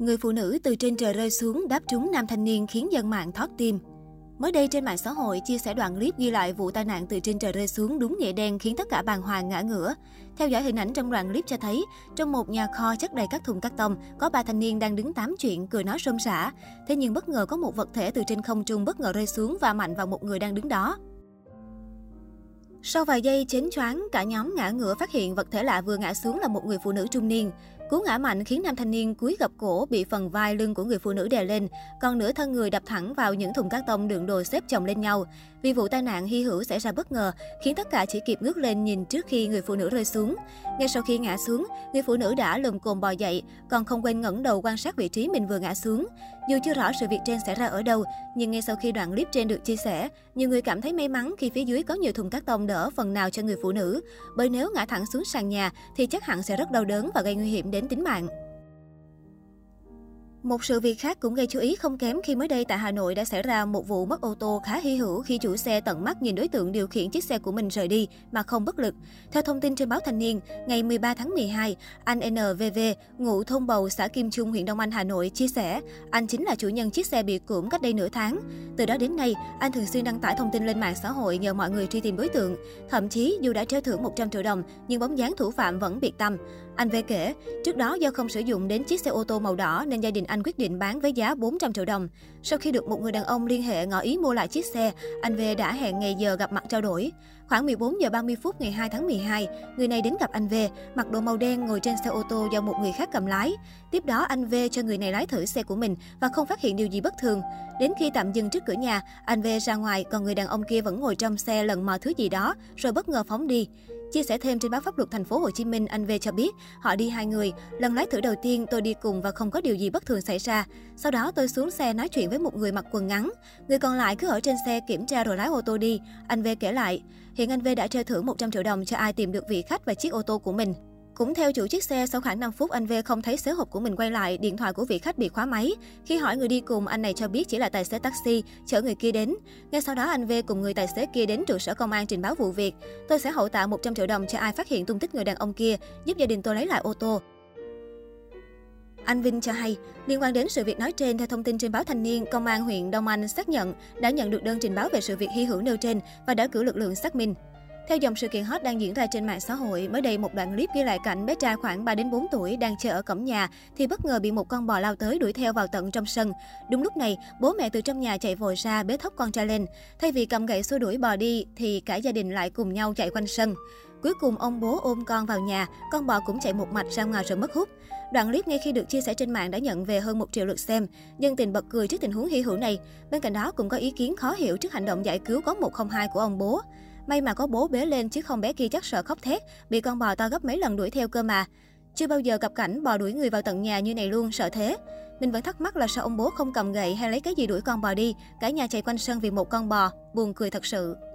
Người phụ nữ từ trên trời rơi xuống đáp trúng nam thanh niên khiến dân mạng thót tim. Mới đây trên mạng xã hội chia sẻ đoạn clip ghi lại vụ tai nạn từ trên trời rơi xuống đúng nghĩa đen khiến tất cả bàng hoàng ngã ngửa. Theo dõi hình ảnh trong đoạn clip cho thấy, trong một nhà kho chất đầy các thùng cắt tông, có ba thanh niên đang đứng tám chuyện cười nói rôm rả. Thế nhưng bất ngờ có một vật thể từ trên không trung bất ngờ rơi xuống và mạnh vào một người đang đứng đó. Sau vài giây chến choáng, cả nhóm ngã ngửa phát hiện vật thể lạ vừa ngã xuống là một người phụ nữ trung niên. Cú ngã mạnh khiến nam thanh niên cúi gập cổ bị phần vai lưng của người phụ nữ đè lên, còn nửa thân người đập thẳng vào những thùng cát tông đựng đồ xếp chồng lên nhau. Vì vụ tai nạn hy hữu xảy ra bất ngờ, khiến tất cả chỉ kịp ngước lên nhìn trước khi người phụ nữ rơi xuống. Ngay sau khi ngã xuống, người phụ nữ đã lồm cồm bò dậy, còn không quên ngẩng đầu quan sát vị trí mình vừa ngã xuống. Dù chưa rõ sự việc trên xảy ra ở đâu, nhưng ngay sau khi đoạn clip trên được chia sẻ, nhiều người cảm thấy may mắn khi phía dưới có nhiều thùng cát tông đỡ phần nào cho người phụ nữ, bởi nếu ngã thẳng xuống sàn nhà thì chắc hẳn sẽ rất đau đớn và gây nguy hiểm đến tính mạng. Một sự việc khác cũng gây chú ý không kém khi mới đây tại Hà Nội đã xảy ra một vụ mất ô tô khá hy hữu khi chủ xe tận mắt nhìn đối tượng điều khiển chiếc xe của mình rời đi mà không bất lực. Theo thông tin trên báo Thanh Niên, ngày 13 tháng 12, anh NVV, ngụ thôn Bầu, xã Kim Trung, huyện Đông Anh, Hà Nội chia sẻ, anh chính là chủ nhân chiếc xe bị cưỡng cách đây nửa tháng. Từ đó đến nay, anh thường xuyên đăng tải thông tin lên mạng xã hội nhờ mọi người truy tìm đối tượng. Thậm chí dù đã treo thưởng 100 triệu đồng nhưng bóng dáng thủ phạm vẫn biệt tăm. Anh V kể, trước đó do không sử dụng đến chiếc xe ô tô màu đỏ nên gia đình anh quyết định bán với giá 400 triệu đồng. Sau khi được một người đàn ông liên hệ ngỏ ý mua lại chiếc xe, anh V đã hẹn ngày giờ gặp mặt trao đổi. Khoảng 14 giờ 30 phút ngày 2 tháng 12, người này đến gặp anh V, mặc đồ màu đen ngồi trên xe ô tô do một người khác cầm lái. Tiếp đó anh V cho người này lái thử xe của mình và không phát hiện điều gì bất thường. Đến khi tạm dừng trước cửa nhà, anh V ra ngoài còn người đàn ông kia vẫn ngồi trong xe lần mò thứ gì đó rồi bất ngờ phóng đi. Chia sẻ thêm trên báo Pháp Luật Thành phố Hồ Chí Minh, anh V cho biết, họ đi hai người, lần lái thử đầu tiên tôi đi cùng và không có điều gì bất thường xảy ra. Sau đó tôi xuống xe nói chuyện với một người mặc quần ngắn, người còn lại cứ ở trên xe kiểm tra rồi lái ô tô đi, anh V kể lại. Hiện anh V đã treo thưởng 100 triệu đồng cho ai tìm được vị khách và chiếc ô tô của mình. Cũng theo chủ chiếc xe, sau khoảng 5 phút anh V không thấy xế hộp của mình quay lại, điện thoại của vị khách bị khóa máy. Khi hỏi người đi cùng, anh này cho biết chỉ là tài xế taxi, chở người kia đến. Ngay sau đó anh V cùng người tài xế kia đến trụ sở công an trình báo vụ việc. Tôi sẽ hậu tạ 100 triệu đồng cho ai phát hiện tung tích người đàn ông kia, giúp gia đình tôi lấy lại ô tô. Anh Vinh cho hay, liên quan đến sự việc nói trên, theo thông tin trên báo Thanh Niên, Công an huyện Đông Anh xác nhận đã nhận được đơn trình báo về sự việc hy hữu nêu trên và đã cử lực lượng xác minh. Theo dòng sự kiện hot đang diễn ra trên mạng xã hội, mới đây một đoạn clip ghi lại cảnh bé trai khoảng 3-4 tuổi đang chơi ở cổng nhà thì bất ngờ bị một con bò lao tới đuổi theo vào tận trong sân. Đúng lúc này, bố mẹ từ trong nhà chạy vội ra bế thốc con trai lên. Thay vì cầm gậy xua đuổi bò đi thì cả gia đình lại cùng nhau chạy quanh sân. Cuối cùng ông bố ôm con vào nhà, con bò cũng chạy một mạch ra ngoài rồi mất hút. Đoạn clip ngay khi được chia sẻ trên mạng đã nhận về hơn 1 triệu lượt xem. Dân tình bật cười trước tình huống hy hữu này. Bên cạnh đó cũng có ý kiến khó hiểu trước hành động giải cứu có 102 của ông bố. May mà có bố bế lên chứ không bé kia chắc sợ khóc thét, bị con bò to gấp mấy lần đuổi theo cơ mà. Chưa bao giờ gặp cảnh bò đuổi người vào tận nhà như này luôn, sợ thế. Mình vẫn thắc mắc là sao ông bố không cầm gậy hay lấy cái gì đuổi con bò đi, cả nhà chạy quanh sân vì một con bò, buồn cười thật sự.